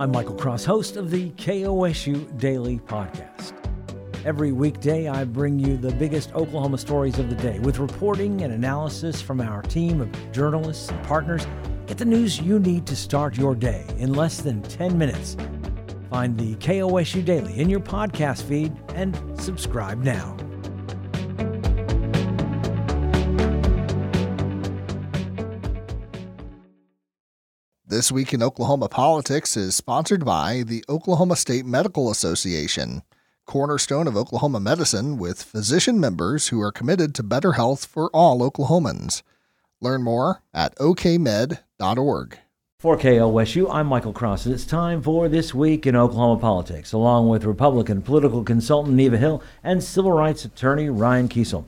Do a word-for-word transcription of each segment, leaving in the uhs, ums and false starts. I'm Michael Cross, host of the K O S U Daily Podcast. Every weekday, I bring you the biggest Oklahoma stories of the day with reporting and analysis from our team of journalists and partners. Get the news you need to start your day in less than ten minutes. Find the K O S U Daily in your podcast feed and subscribe now. This Week in Oklahoma Politics is sponsored by the Oklahoma State Medical Association, cornerstone of Oklahoma medicine with physician members who are committed to better health for all Oklahomans. Learn more at o k med dot org. For K O S U, I'm Michael Cross, and it's time for This Week in Oklahoma Politics, along with Republican political consultant Neva Hill and civil rights attorney Ryan Kiesel.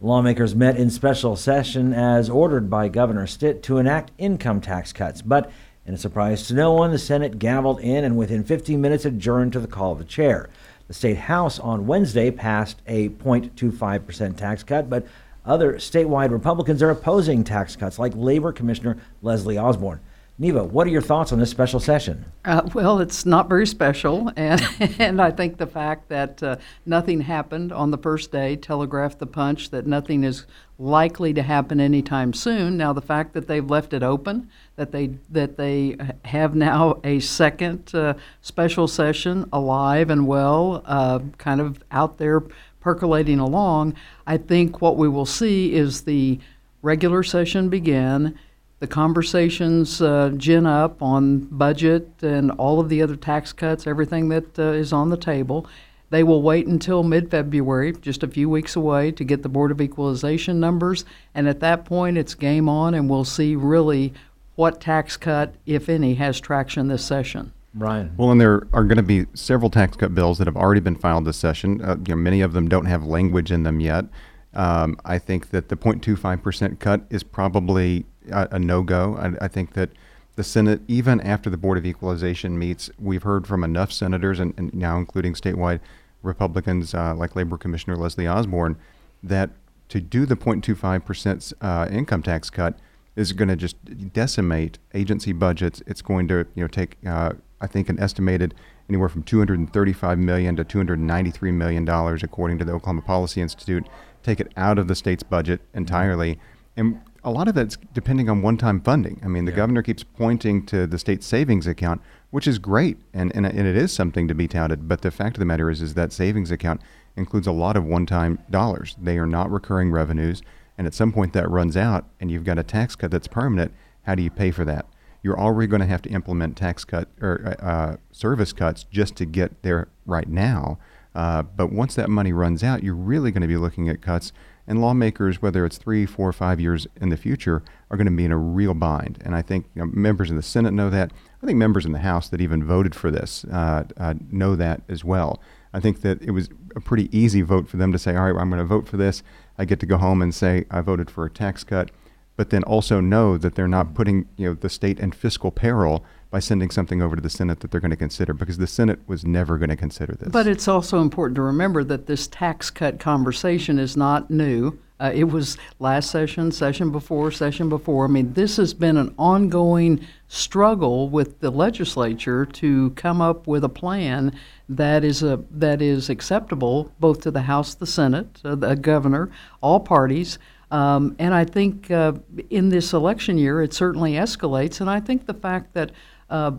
Lawmakers met in special session as ordered by Governor Stitt to enact income tax cuts, but in a surprise to no one, the Senate gavelled in and within fifteen minutes adjourned to the call of the chair. The State House on Wednesday passed a zero point two five percent tax cut, but other statewide Republicans are opposing tax cuts, like Labor Commissioner Leslie Osborn. Neva, what are your thoughts on this special session? Uh, well, it's not very special, and and I think the fact that uh, nothing happened on the first day telegraphed the punch that nothing is likely to happen anytime soon. Now, the fact that they've left it open, that they that they have now a second uh, special session alive and well, uh, kind of out there percolating along, I think what we will see is the regular session begin. The conversations uh, gin up on budget and all of the other tax cuts, everything that uh, is on the table. They will wait until mid-February, just a few weeks away, to get the Board of Equalization numbers. And at that point, it's game on, and we'll see really what tax cut, if any, has traction this session. Ryan. Well, and there are going to be several tax cut bills that have already been filed this session. Uh, you know, many of them don't have language in them yet. Um, I think that the zero point two five percent cut is probably a, a no-go. I, I think that the Senate, even after the Board of Equalization meets, we've heard from enough senators, and, and now including statewide Republicans uh, like Labor Commissioner Leslie Osborn, that to do the zero point two five percent uh, income tax cut is going to just decimate agency budgets. It's going to, you know, take, uh, I think, an estimated anywhere from two hundred thirty-five million dollars to two hundred ninety-three million dollars, according to the Oklahoma Policy Institute, take it out of the state's budget entirely. And a lot of that's depending on one-time funding. I mean, the yeah. governor keeps pointing to the state savings account, which is great, and, and and it is something to be touted, but the fact of the matter is is that savings account includes a lot of one-time dollars. They are not recurring revenues, and at some point that runs out, and you've got a tax cut that's permanent. How do you pay for that? You're already going to have to implement tax cut or uh, service cuts just to get there right now. Uh, but once that money runs out, you're really going to be looking at cuts. And lawmakers, whether it's three, four, five years in the future, are going to be in a real bind. And I think you know, members in the Senate know that. I think members in the House that even voted for this uh, uh, know that as well. I think that it was a pretty easy vote for them to say, all right, well, I'm going to vote for this. I get to go home and say I voted for a tax cut, but then also know that they're not putting you know the state in fiscal peril by sending something over to the Senate that they're going to consider, because the Senate was never going to consider this. But it's also important to remember that this tax cut conversation is not new. Uh, it was last session, session before, session before. I mean, this has been an ongoing struggle with the legislature to come up with a plan that is a that is acceptable both to the House, the Senate, uh, the governor, all parties. Um, and I think uh, in this election year, it certainly escalates. And I think the fact that uh,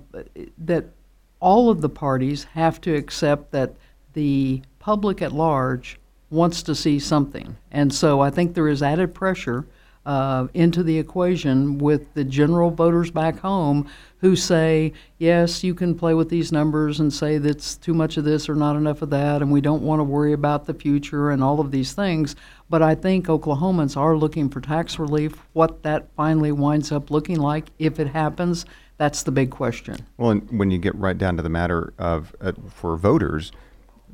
that all of the parties have to accept that the public at large wants to see something. And so I think there is added pressure uh, into the equation with the general voters back home who say, yes, you can play with these numbers and say that's too much of this or not enough of that, and we don't want to worry about the future and all of these things. But I think Oklahomans are looking for tax relief. What that finally winds up looking like, if it happens, that's the big question. Well, and when you get right down to the matter of uh, for voters,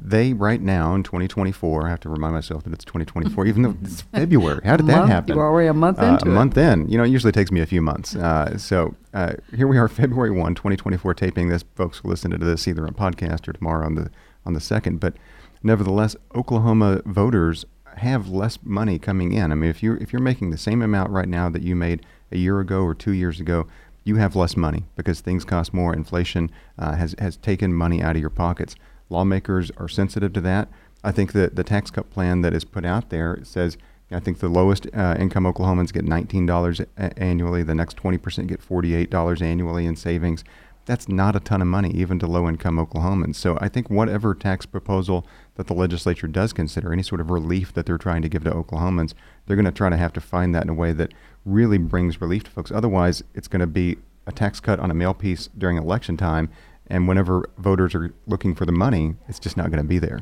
they right now in twenty twenty-four, I have to remind myself that it's twenty twenty-four, even though it's February. How did that month, happen? You're already a month uh, into a it. A month in. You know, it usually takes me a few months. Uh, so uh, here we are, February first, twenty twenty-four, taping this. Folks will listen to this either on podcast or tomorrow on the on the second. But nevertheless, Oklahoma voters have less money coming in. I mean, if you're, if you're making the same amount right now that you made a year ago or two years ago, you have less money because things cost more. Inflation uh, has, has taken money out of your pockets. Lawmakers are sensitive to that. I think that the tax cut plan that is put out there says, I think the lowest uh, income Oklahomans get nineteen dollars a- annually. The next twenty percent get forty-eight dollars annually in savings. That's not a ton of money, even to low-income Oklahomans. So I think whatever tax proposal that the legislature does consider, any sort of relief that they're trying to give to Oklahomans, they're going to try to have to find that in a way that really brings relief to folks. Otherwise, it's going to be a tax cut on a mail piece during election time, and whenever voters are looking for the money, it's just not going to be there.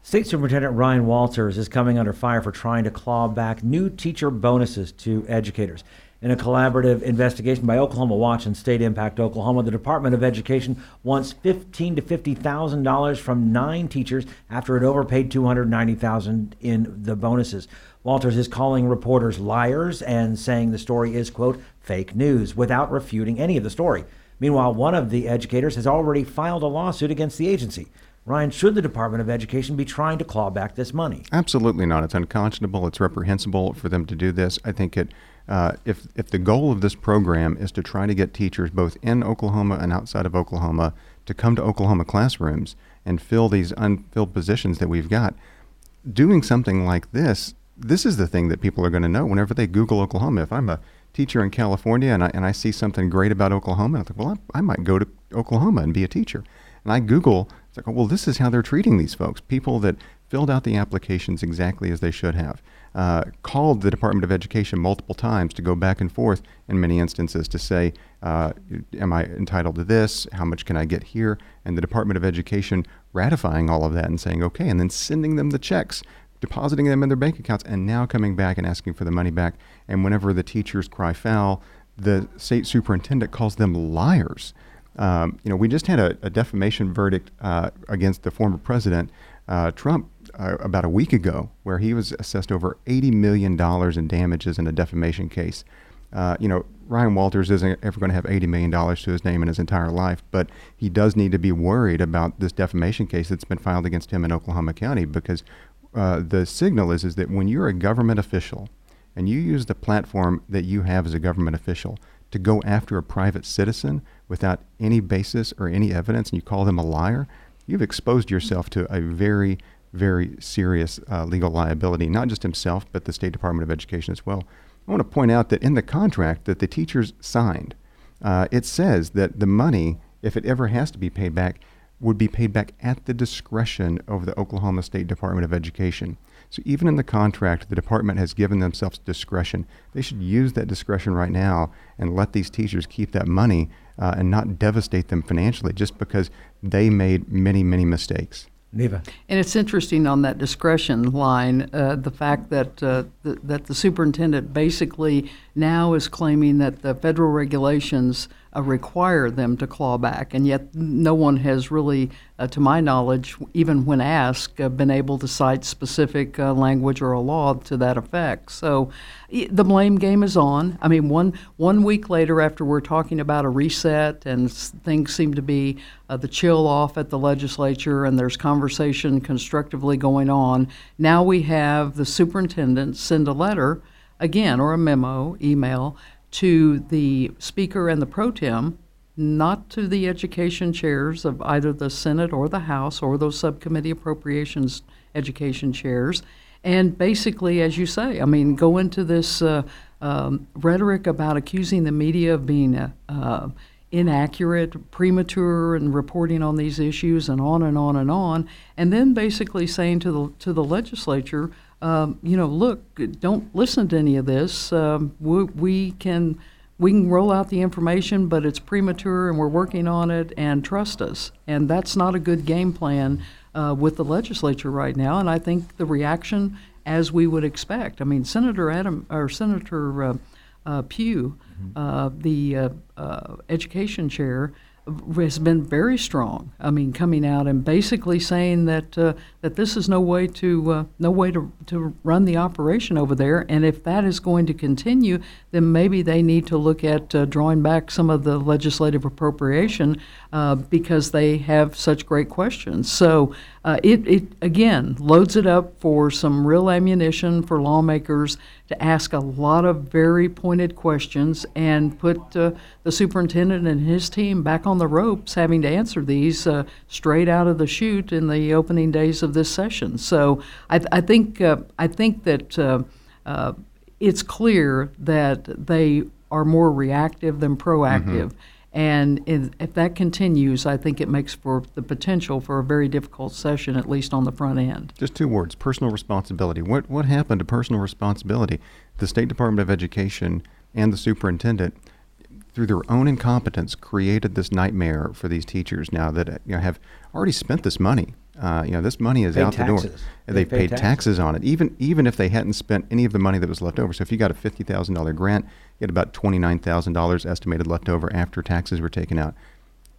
State Superintendent Ryan Walters is coming under fire for trying to claw back new teacher bonuses to educators. In a collaborative investigation by Oklahoma Watch and State Impact Oklahoma, the Department of Education wants fifteen thousand to fifty thousand dollars from nine teachers after it overpaid two hundred ninety thousand dollars in the bonuses. Walters is calling reporters liars and saying the story is, quote, fake news, without refuting any of the story. Meanwhile, one of the educators has already filed a lawsuit against the agency. Ryan, should the Department of Education be trying to claw back this money? Absolutely not. It's unconscionable. It's reprehensible for them to do this. I think it, uh, if if the goal of this program is to try to get teachers both in Oklahoma and outside of Oklahoma to come to Oklahoma classrooms and fill these unfilled positions that we've got, doing something like this, this is the thing that people are going to know whenever they Google Oklahoma. If I'm a teacher in California and I, and I see something great about Oklahoma, I think, well, I, I might go to Oklahoma and be a teacher. And I Google, it's like, well, this is how they're treating these folks, people that filled out the applications exactly as they should have, uh, called the Department of Education multiple times to go back and forth in many instances to say, uh, am I entitled to this? How much can I get here? And the Department of Education ratifying all of that and saying, okay, and then sending them the checks, depositing them in their bank accounts, and now coming back and asking for the money back. And whenever the teachers cry foul, the state superintendent calls them liars. Um, you know, we just had a, a defamation verdict uh, against the former president, uh, Trump, uh, about a week ago, where he was assessed over eighty million dollars in damages in a defamation case. Uh, you know, Ryan Walters isn't ever going to have eighty million dollars to his name in his entire life, but he does need to be worried about this defamation case that's been filed against him in Oklahoma County, because uh, the signal is, is that when you're a government official and you use the platform that you have as a government official to go after a private citizen without any basis or any evidence, and you call them a liar, you've exposed yourself to a very, very serious uh, legal liability, not just himself, but the State Department of Education as well. I want to point out that in the contract that the teachers signed, uh, it says that the money, if it ever has to be paid back, would be paid back at the discretion of the Oklahoma State Department of Education. So even in the contract, the department has given themselves discretion. They should use that discretion right now and let these teachers keep that money uh, and not devastate them financially just because they made many, many mistakes. Neva. And it's interesting on that discretion line, uh, the fact that uh, the, that the superintendent basically now is claiming that the federal regulations uh, require them to claw back, and yet no one has really, uh, to my knowledge, even when asked, uh, been able to cite specific uh, language or a law to that effect. So the blame game is on. I mean, one one week later, after we're talking about a reset and things seem to be uh, the chill off at the legislature and there's conversation constructively going on, now we have the superintendent send a letter, again, or a memo, email, to the speaker and the pro tem, not to the education chairs of either the Senate or the House or those subcommittee appropriations education chairs. And basically, as you say, I mean, go into this uh, um, rhetoric about accusing the media of being uh, uh, inaccurate, premature, and reporting on these issues, and on and on and on, and then basically saying to the to the legislature, um, you know, look, don't listen to any of this. Um, we, we can we can roll out the information, but it's premature, and we're working on it. And trust us. And that's not a good game plan Uh, with the legislature right now, and I think the reaction, as we would expect. I mean, Senator Adam or Senator uh, uh, Pugh, uh, the uh, uh, education chair, has been very strong. I mean, coming out and basically saying that uh, that this is no way to uh, no way to to run the operation over there, and if that is going to continue, then maybe they need to look at uh, drawing back some of the legislative appropriation uh, because they have such great questions. So Uh, it, it, again, loads it up for some real ammunition for lawmakers to ask a lot of very pointed questions and put uh, the superintendent and his team back on the ropes having to answer these uh, straight out of the chute in the opening days of this session. So I, th- I think uh, I think that uh, uh, it's clear that they are more reactive than proactive. Mm-hmm. And if that continues, I think it makes for the potential for a very difficult session, at least on the front end. Just two words, personal responsibility. What what happened to personal responsibility? The State Department of Education and the superintendent, through their own incompetence, created this nightmare for these teachers now that you know, have already spent this money. Uh, you know, this money is out the door. They They've paid taxes. taxes on it, even even if they hadn't spent any of the money that was left over. So if you got a fifty thousand dollars grant, you had about twenty-nine thousand dollars estimated left over after taxes were taken out.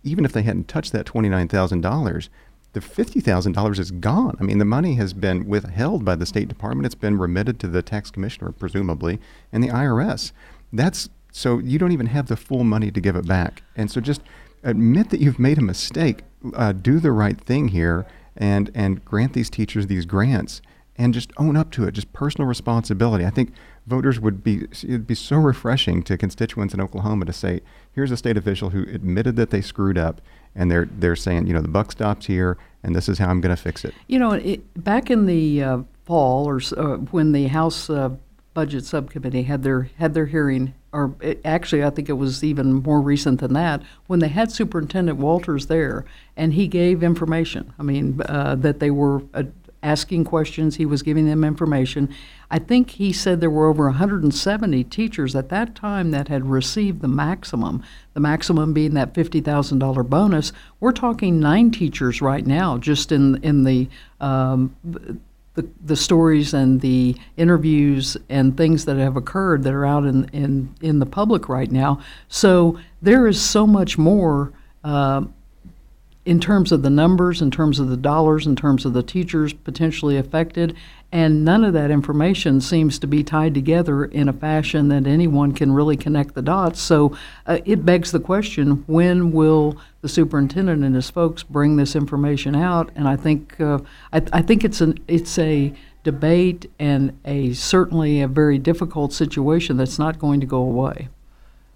Even if they hadn't touched that twenty-nine thousand dollars, the fifty thousand dollars is gone. I mean, the money has been withheld by the State Department. It's been remitted to the tax commissioner, presumably, and the I R S. That's so you don't even have the full money to give it back. And so just admit that you've made a mistake. Uh, do the right thing here. And and grant these teachers these grants and just own up to it. Just personal responsibility. I think voters would be it'd be so refreshing to constituents in Oklahoma to say, here's a state official who admitted that they screwed up, and they're they're saying, you know, the buck stops here, and this is how I'm going to fix it. You know, it, back in the uh, fall or uh, when the House uh, Budget Subcommittee had their had their hearing. Or it, actually, I think it was even more recent than that, when they had Superintendent Walters there, and he gave information. I mean, uh, that they were uh, asking questions. He was giving them information. I think he said there were over one hundred seventy teachers at that time that had received the maximum, the maximum being that fifty thousand dollars bonus. We're talking nine teachers right now just in, in the um, The, the stories and the interviews and things that have occurred that are out in, in, in the public right now. So there is so much more uh, in terms of the numbers, in terms of the dollars, in terms of the teachers potentially affected, and none of that information seems to be tied together in a fashion that anyone can really connect the dots. So uh, it begs the question, when will the superintendent and his folks bring this information out? And I think uh, I, th- I think it's an it's a debate and a certainly a very difficult situation that's not going to go away.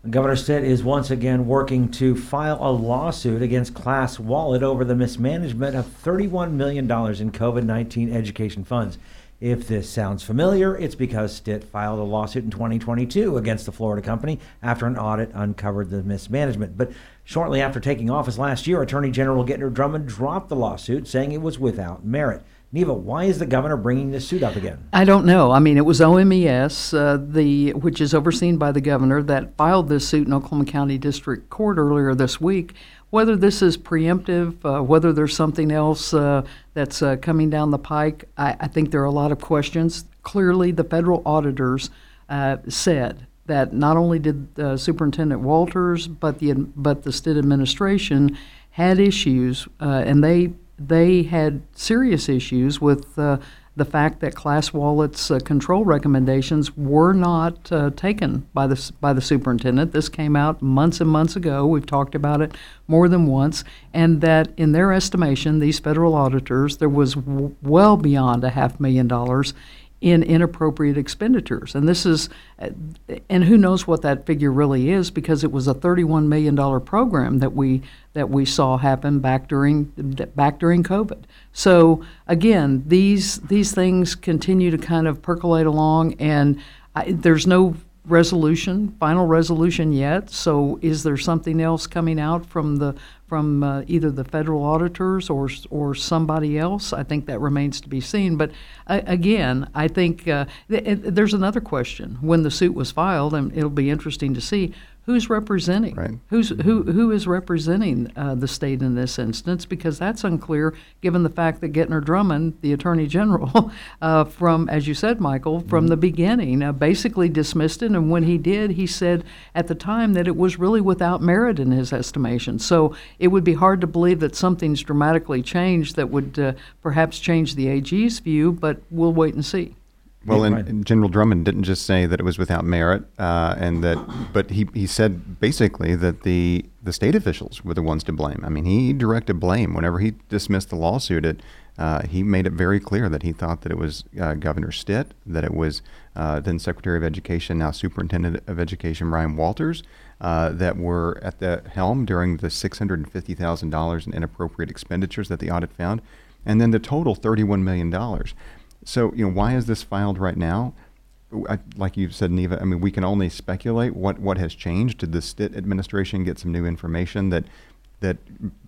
Governor Stitt is once again working to file a lawsuit against Class Wallet over the mismanagement of thirty-one million dollars in COVID nineteen education funds. If this sounds familiar, it's because Stitt filed a lawsuit in twenty twenty-two against the Florida company after an audit uncovered the mismanagement. But shortly after taking office last year, Attorney General Gentner Drummond dropped the lawsuit, saying it was without merit. Neva, why is the governor bringing this suit up again? I don't know. I mean, it was O M E S, uh, the which is overseen by the governor, that filed this suit in Oklahoma County District Court earlier this week. Whether this is preemptive, uh, whether there's something else uh, that's uh, coming down the pike, I, I think there are a lot of questions. Clearly, the federal auditors uh, said that not only did uh, Superintendent Walters, but the but the Stitt administration had issues, uh, and they. They had serious issues with uh, the fact that Class Wallet's uh, control recommendations were not uh, taken by the by the superintendent. This came out months and months ago. We've talked about it more than once, and that in their estimation, these federal auditors, there was w- well beyond a half million dollars in inappropriate expenditures. And this is, and who knows what that figure really is, because it was a thirty-one million dollars program that we that we saw happen back during back during COVID. So again, these these things continue to kind of percolate along, and I, there's no resolution, final resolution yet. So is there something else coming out from the from uh, either the federal auditors or or somebody else? I think that remains to be seen. But uh, again, I think uh, th- there's another question. When the suit was filed, and it'll be interesting to see who's representing. Right. Who's who who is representing uh, the state in this instance? Because that's unclear, given the fact that Gentner Drummond, the Attorney General, uh, from as you said, Michael, from mm-hmm. the beginning, uh, basically dismissed it. And when he did, he said at the time that it was really without merit in his estimation. So it would be hard to believe that something's dramatically changed that would uh, perhaps change the A G's view, but we'll wait and see. Well, and, and General Drummond didn't just say that it was without merit, uh, and that, but he, he said basically that the the state officials were the ones to blame. I mean, he directed blame whenever he dismissed the lawsuit. It uh, he made it very clear that he thought that it was uh, Governor Stitt, that it was uh, then Secretary of Education, now Superintendent of Education, Ryan Walters, uh, that were at the helm during the six hundred fifty thousand dollars in inappropriate expenditures that the audit found, and then the total thirty-one million dollars. So, you know, why is this filed right now? I, like you said, Neva, I mean, we can only speculate what, what has changed. Did the Stitt administration get some new information that that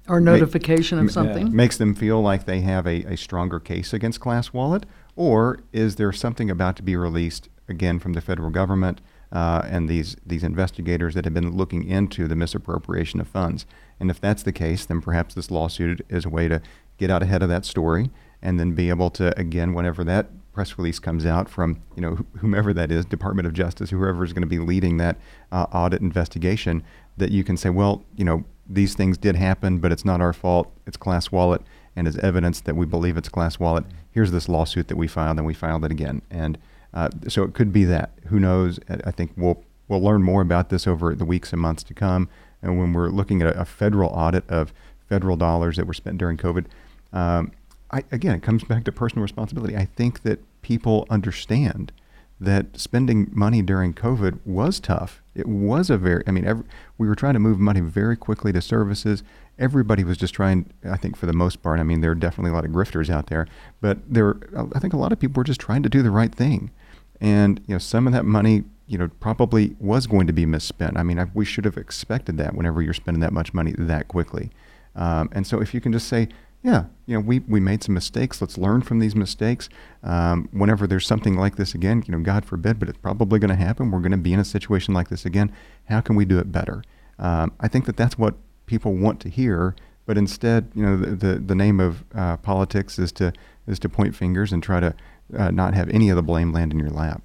or notification ma- of something yeah. makes them feel like they have a, a stronger case against ClassWallet? Or is there something about to be released again from the federal government uh, and these these investigators that have been looking into the misappropriation of funds? And if that's the case, then perhaps this lawsuit is a way to get out ahead of that story and then be able to, again, whenever that press release comes out from, you know, whomever that is, Department of Justice, whoever is going to be leading that uh, audit investigation, that you can say, well, you know, these things did happen, but it's not our fault. It's ClassWallet, and as evidence that we believe it's ClassWallet, here's this lawsuit that we filed, and we filed it again. And uh, so it could be that. Who knows? I think we'll we'll learn more about this over the weeks and months to come. And when we're looking at a, a federal audit of federal dollars that were spent during COVID, um, I, again, it comes back to personal responsibility. I think that people understand that spending money during COVID was tough. It was a very, I mean, every, we were trying to move money very quickly to services. Everybody was just trying, I think for the most part, I mean, there are definitely a lot of grifters out there, but there, were, I think a lot of people were just trying to do the right thing. And, you know, some of that money, you know, probably was going to be misspent. I mean, I, we should have expected that whenever you're spending that much money that quickly. Um, and so if you can just say, yeah, you know, we, we made some mistakes. Let's learn from these mistakes. Um, whenever there's something like this again, you know, God forbid, but it's probably going to happen. We're going to be in a situation like this again. How can we do it better? Um, I think that that's what people want to hear. But instead, you know, the the, the name of uh, politics is to is to point fingers and try to uh, not have any of the blame land in your lap.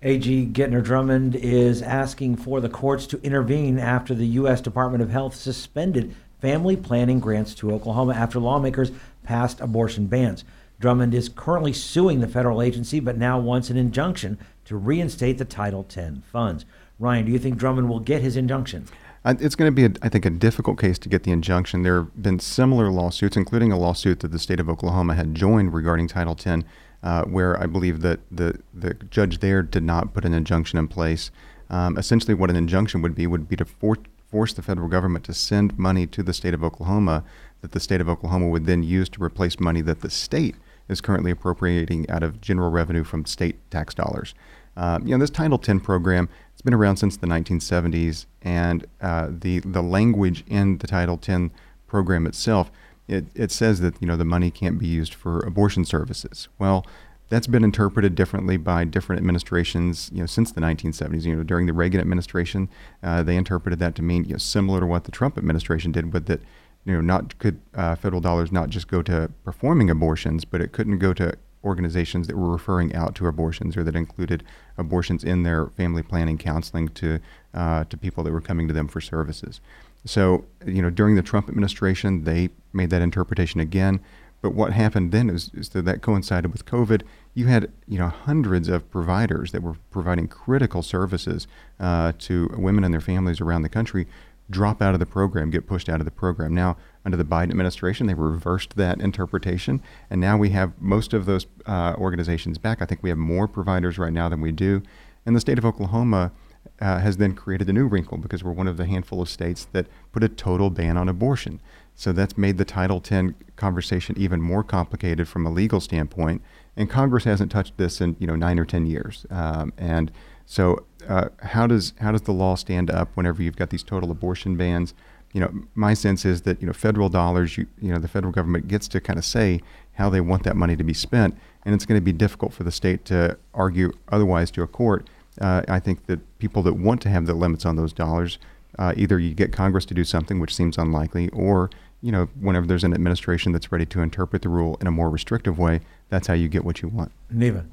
A G Gentner Drummond is asking for the courts to intervene after the U S Department of Health suspended family planning grants to Oklahoma after lawmakers passed abortion bans. Drummond is currently suing the federal agency, but now wants an injunction to reinstate the Title X funds. Ryan, do you think Drummond will get his injunction? Uh, it's going to be, a, I think, a difficult case to get the injunction. There have been similar lawsuits, including a lawsuit that the state of Oklahoma had joined regarding Title X, uh, where I believe that the, the judge there did not put an injunction in place. Um, essentially, what an injunction would be would be to for- force the federal government to send money to the state of Oklahoma that the state of Oklahoma would then use to replace money that the state is currently appropriating out of general revenue from state tax dollars. Um, you know, this Title X program, it's been around since the nineteen seventies, and uh, the the language in the Title X program itself, it, it says that, you know, the money can't be used for abortion services. Well, that's been interpreted differently by different administrations, you know, since the nineteen seventies. You know, during the Reagan administration, uh, they interpreted that to mean, you know, similar to what the Trump administration did, but that, you know, not could uh, federal dollars not just go to performing abortions, but it couldn't go to organizations that were referring out to abortions or that included abortions in their family planning counseling to uh, to people that were coming to them for services. So, you know, during the Trump administration, they made that interpretation again. But what happened then is, is that that coincided with COVID. You had, you know, hundreds of providers that were providing critical services uh, to women and their families around the country drop out of the program, get pushed out of the program. Now, under the Biden administration, they reversed that interpretation, and now we have most of those uh, organizations back. I think we have more providers right now than we do. And the state of Oklahoma uh, has then created a new wrinkle because we're one of the handful of states that put a total ban on abortion. So that's made the Title X conversation even more complicated from a legal standpoint. And Congress hasn't touched this in, you know, nine or ten years. Um, and so uh, how does how does the law stand up whenever you've got these total abortion bans? You know, my sense is that, you know, federal dollars, you, you know, the federal government gets to kind of say how they want that money to be spent. And it's going to be difficult for the state to argue otherwise to a court. Uh, I think that people that want to have the limits on those dollars, uh, either you get Congress to do something, which seems unlikely, or, you know, whenever there's an administration that's ready to interpret the rule in a more restrictive way, that's how you get what you want. Neva.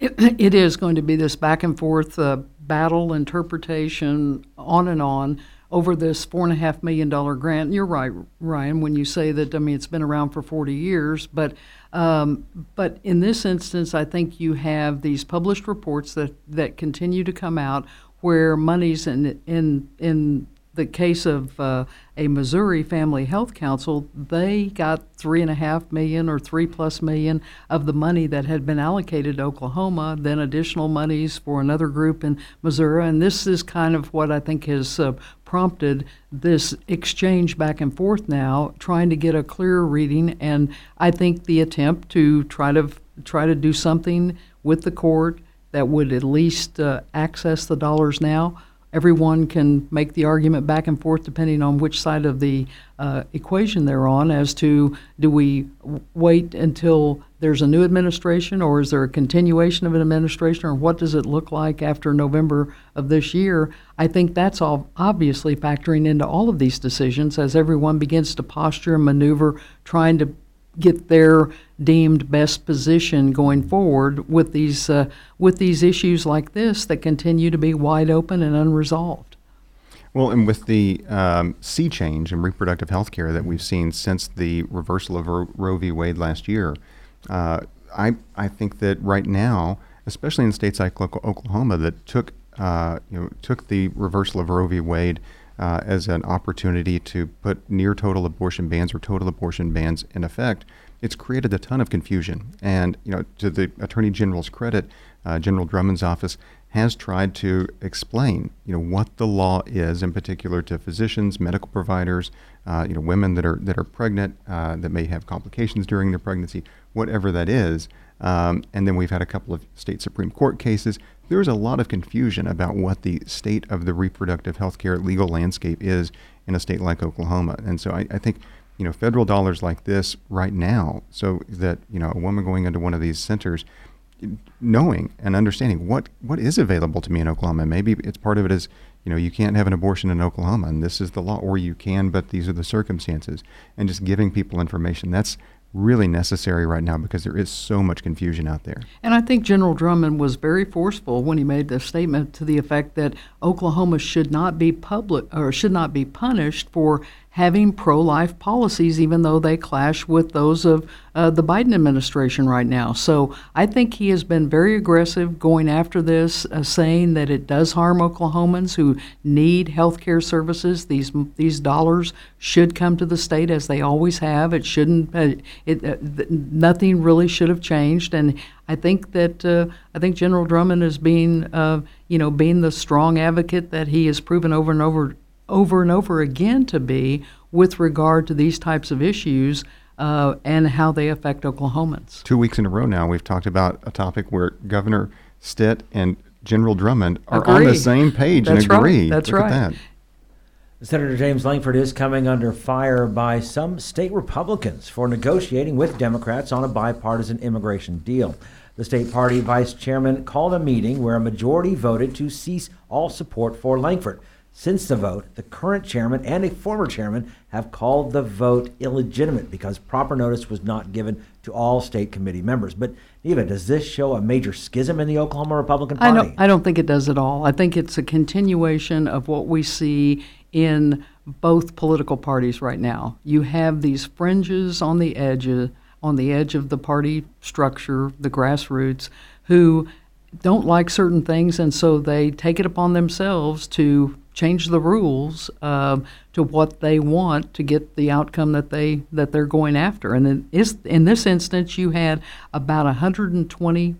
It, it is going to be this back and forth uh, battle, interpretation, on and on, over this four point five million dollars grant. And you're right, Ryan, when you say that, I mean, it's been around for forty years. But um, but in this instance, I think you have these published reports that, that continue to come out where monies in in in the case of uh, a Missouri Family Health Council, they got three and a half million or three plus million of the money that had been allocated to Oklahoma, then additional monies for another group in Missouri. And this is kind of what I think has uh, prompted this exchange back and forth now, trying to get a clearer reading. And I think the attempt to try to try to do something with the court that would at least uh, access the dollars now. Everyone can make the argument back and forth depending on which side of the uh, equation they're on as to do we wait until there's a new administration or is there a continuation of an administration or what does it look like after November of this year? I think that's all obviously factoring into all of these decisions as everyone begins to posture and maneuver trying to get their deemed best position going forward with these uh, with these issues like this that continue to be wide open and unresolved. Well, and with the um, sea change in reproductive health care that we've seen since the reversal of Ro- Roe v. Wade last year, uh, I I think that right now, especially in states like Oklahoma that took uh, you know took the reversal of Roe v. Wade Uh, as an opportunity to put near total abortion bans or total abortion bans in effect, it's created a ton of confusion. And you know, to the Attorney General's credit, uh, General Drummond's office has tried to explain, you know, what the law is, in particular to physicians, medical providers, uh, you know, women that are that are pregnant, uh, that may have complications during their pregnancy, whatever that is. Um, and then we've had a couple of state Supreme Court cases. There's a lot of confusion about what the state of the reproductive health care legal landscape is in a state like Oklahoma. And so I, I think, you know, federal dollars like this right now, so that, you know, a woman going into one of these centers, knowing and understanding what, what is available to me in Oklahoma. Maybe it's part of it is, you know, you can't have an abortion in Oklahoma and this is the law, or you can, but these are the circumstances, and just giving people information. That's really necessary right now because there is so much confusion out there. And I think General Drummond was very forceful when he made the statement to the effect that Oklahoma should not be public or should not be punished for having pro-life policies, even though they clash with those of uh, the Biden administration right now. So I think he has been very aggressive going after this, uh, saying that it does harm Oklahomans who need health care services. These these dollars should come to the state as they always have. It shouldn't. Uh, it uh, th- nothing really should have changed. And I think that uh, I think General Drummond is being, uh, you know, being the strong advocate that he has proven over and over. over and over again to be with regard to these types of issues uh, and how they affect Oklahomans. Two weeks in a row now, we've talked about a topic where Governor Stitt and General Drummond are agree. on the same page That's and agree. Right. That's Look right. At that. Senator James Lankford is coming under fire by some state Republicans for negotiating with Democrats on a bipartisan immigration deal. The state party vice chairman called a meeting where a majority voted to cease all support for Lankford. Since the vote, the current chairman and a former chairman have called the vote illegitimate because proper notice was not given to all state committee members. But, Neva, does this show a major schism in the Oklahoma Republican Party? I don't, I don't think it does at all. I think it's a continuation of what we see in both political parties right now. You have these fringes on the edge of, on the edge of the party structure, the grassroots, who don't like certain things, and so they take it upon themselves to change the rules uh, to what they want to get the outcome that they that they're going after. And then is, in this instance, you had about one hundred twenty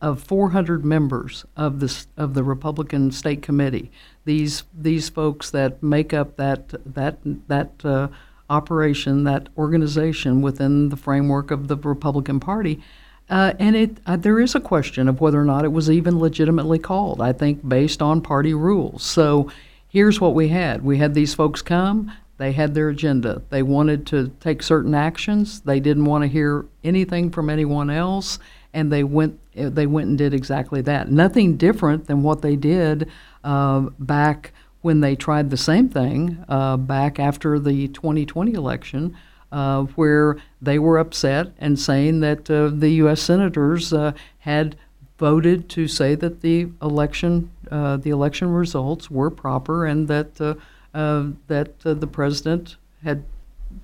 of four hundred members of the of the Republican State Committee. These these folks that make up that that that uh, operation, that organization within the framework of the Republican Party. Uh, and it uh, there is a question of whether or not it was even legitimately called, I think, based on party rules. So here's what we had. We had these folks come. They had their agenda. They wanted to take certain actions. They didn't want to hear anything from anyone else, and they went they went and did exactly that. Nothing different than what they did uh, back when they tried the same thing uh, back after the twenty twenty election. Uh, where they were upset and saying that uh, the U S senators uh, had voted to say that the election, uh, the election results were proper, and that uh, uh, that uh, the president had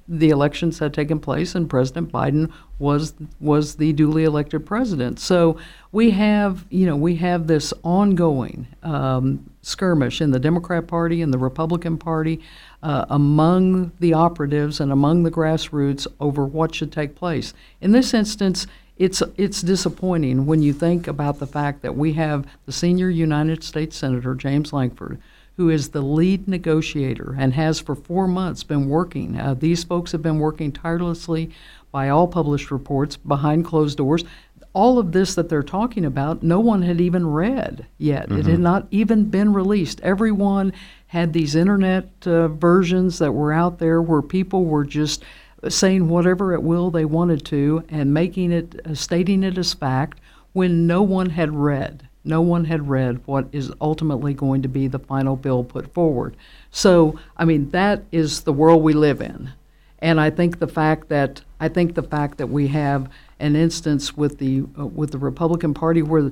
the elections had taken place and President Biden was was the duly elected president. So we have, you know, we have this ongoing um, skirmish in the Democrat Party and the Republican Party uh, among the operatives and among the grassroots over what should take place. In this instance, it's it's disappointing when you think about the fact that we have the senior United States Senator, James Lankford, who is the lead negotiator and has for four months been working. Uh, these folks have been working tirelessly by all published reports behind closed doors. All of this that they're talking about, no one had even read yet. Mm-hmm. It had not even been released. Everyone had these internet uh, versions that were out there where people were just saying whatever at will they wanted to and making it, uh, stating it as fact when no one had read. No one had read what is ultimately going to be the final bill put forward. So, I mean, that is the world we live in. And I think the fact that I think the fact that we have an instance with the uh, with the Republican Party where,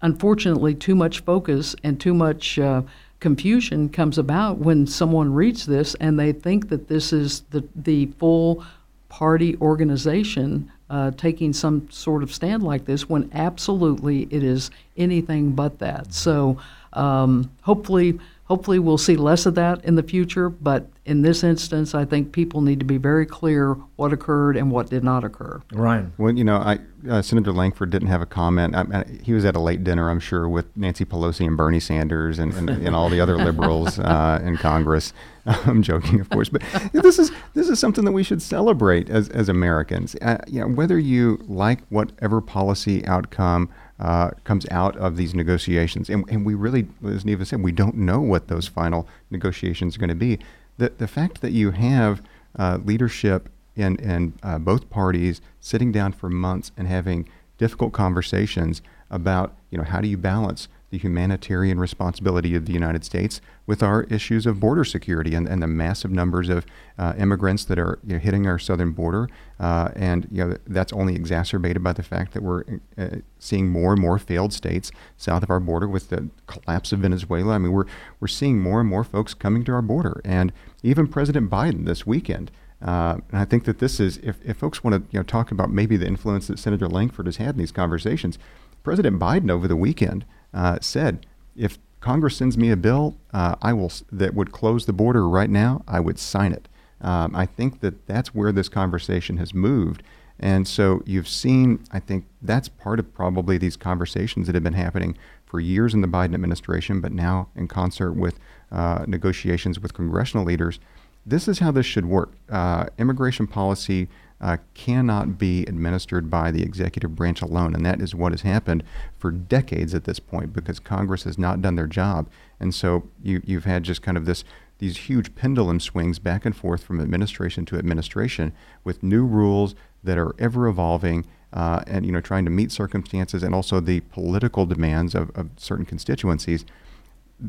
unfortunately, too much focus and too much uh, confusion comes about when someone reads this and they think that this is the the full party organization Uh, taking some sort of stand like this when absolutely it is anything but that. So um, hopefully hopefully we'll see less of that in the future, but in this instance I think people need to be very clear what occurred and what did not occur. Ryan? Well, you know, I, uh, Senator Lankford didn't have a comment. I, I, he was at a late dinner, I'm sure, with Nancy Pelosi and Bernie Sanders and, and, and all the other liberals uh, in Congress. I'm joking, of course, but this is this is something that we should celebrate as as Americans. Uh, you know, whether you like whatever policy outcome uh, comes out of these negotiations, and, and we really, as Neva said, we don't know what those final negotiations are going to be. The the fact that you have uh, leadership in in uh, both parties sitting down for months and having difficult conversations about, you know, how do you balance the humanitarian responsibility of the United States with our issues of border security and, and the massive numbers of uh, immigrants that are, you know, hitting our southern border. Uh, and you know that's only exacerbated by the fact that we're uh, seeing more and more failed states south of our border with the collapse of Venezuela. I mean, we're we're seeing more and more folks coming to our border. And even President Biden this weekend, Uh, and I think that this is, if, if folks want to, you know, talk about maybe the influence that Senator Lankford has had in these conversations, President Biden over the weekend uh, said, if Congress sends me a bill uh, I will that would close the border right now, I would sign it. Um, I think that that's where this conversation has moved. And so you've seen, I think that's part of probably these conversations that have been happening for years in the Biden administration, but now in concert with uh, negotiations with congressional leaders. This is how this should work. Uh, immigration policy uh, cannot be administered by the executive branch alone, and that is what has happened for decades at this point because Congress has not done their job. And so you, you've had just kind of this these huge pendulum swings back and forth from administration to administration with new rules that are ever evolving uh, and, you know, trying to meet circumstances and also the political demands of, of certain constituencies.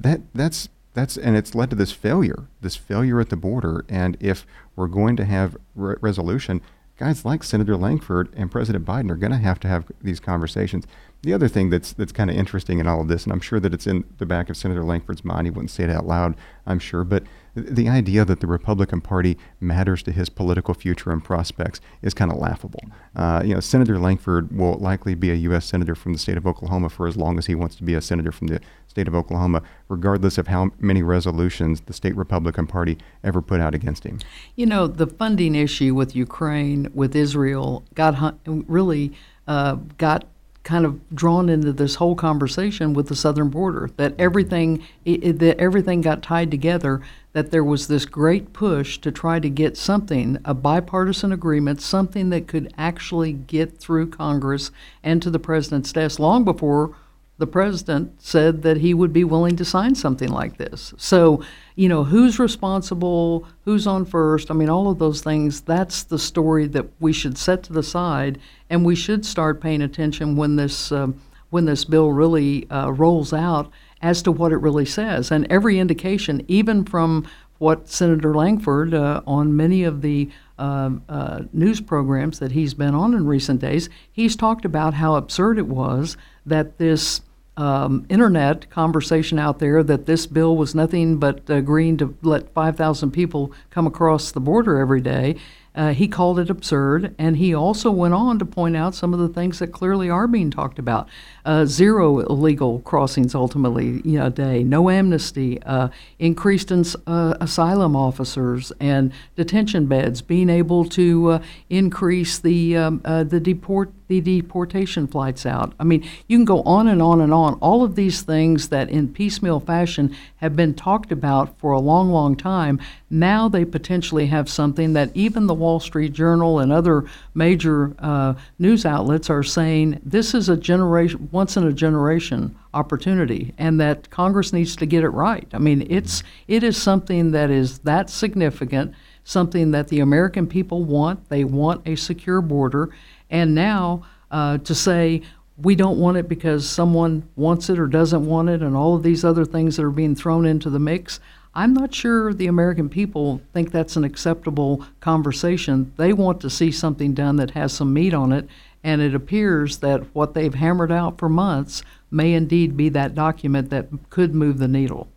That that's That's and it's led to this failure, this failure at the border. And if we're going to have re- resolution, guys like Senator Lankford and President Biden are going to have to have these conversations. The other thing that's that's kind of interesting in all of this, and I'm sure that it's in the back of Senator Lankford's mind, he wouldn't say it out loud, I'm sure, but th- the idea that the Republican Party matters to his political future and prospects is kind of laughable. Uh, you know, Senator Lankford will likely be a U S senator from the state of Oklahoma for as long as he wants to be a senator from the state of Oklahoma, regardless of how many resolutions the state Republican Party ever put out against him. You know, the funding issue with Ukraine, with Israel, got really uh, got kind of drawn into this whole conversation with the southern border. That everything, it, it, that everything got tied together. That there was this great push to try to get something, a bipartisan agreement, something that could actually get through Congress and to the president's desk long before the president said that he would be willing to sign something like this. So, you know, who's responsible, who's on first, I mean, all of those things, that's the story that we should set to the side, and we should start paying attention when this um, when this bill really uh, rolls out as to what it really says. And every indication, even from what Senator Lankford uh, on many of the uh, uh, news programs that he's been on in recent days, he's talked about how absurd it was that this um, internet conversation out there that this bill was nothing but agreeing to let five thousand people come across the border every day. Uh, he called it absurd, and he also went on to point out some of the things that clearly are being talked about. Uh, zero illegal crossings ultimately you know, a day, no amnesty, uh, increased in, uh, asylum officers and detention beds, being able to uh, increase the um, uh, the deport the deportation flights out. I mean, you can go on and on and on. All of these things that in piecemeal fashion have been talked about for a long, long time, now they potentially have something that even the Wall Street Journal and other major uh, news outlets are saying this is a generation, once in a generation opportunity, and that Congress needs to get it right. I mean, it's it is something that is that significant, something that the American people want. They want a secure border, and now uh, to say we don't want it because someone wants it or doesn't want it, and all of these other things that are being thrown into the mix. I'm not sure the American people think that's an acceptable conversation. They want to see something done that has some meat on it, and it appears that what they've hammered out for months may indeed be that document that could move the needle.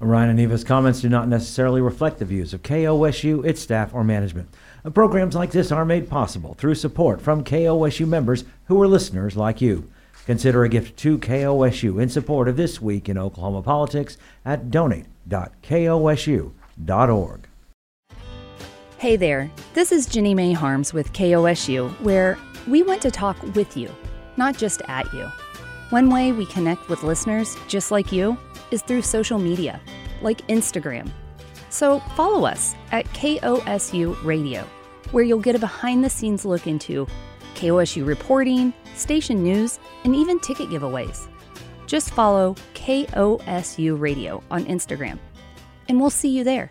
Ryan and Neva's comments do not necessarily reflect the views of K O S U, its staff, or management. Programs like this are made possible through support from K O S U members who are listeners like you. Consider a gift to K O S U in support of This Week in Oklahoma Politics at donate dot k o s u dot org. Hey there, this is Jenny Mae Harms with K O S U, where we want to talk with you, not just at you. One way we connect with listeners just like you is through social media, like Instagram. So follow us at K O S U Radio, where you'll get a behind-the-scenes look into K O S U reporting, station news, and even ticket giveaways. Just follow K O S U Radio on Instagram, and we'll see you there.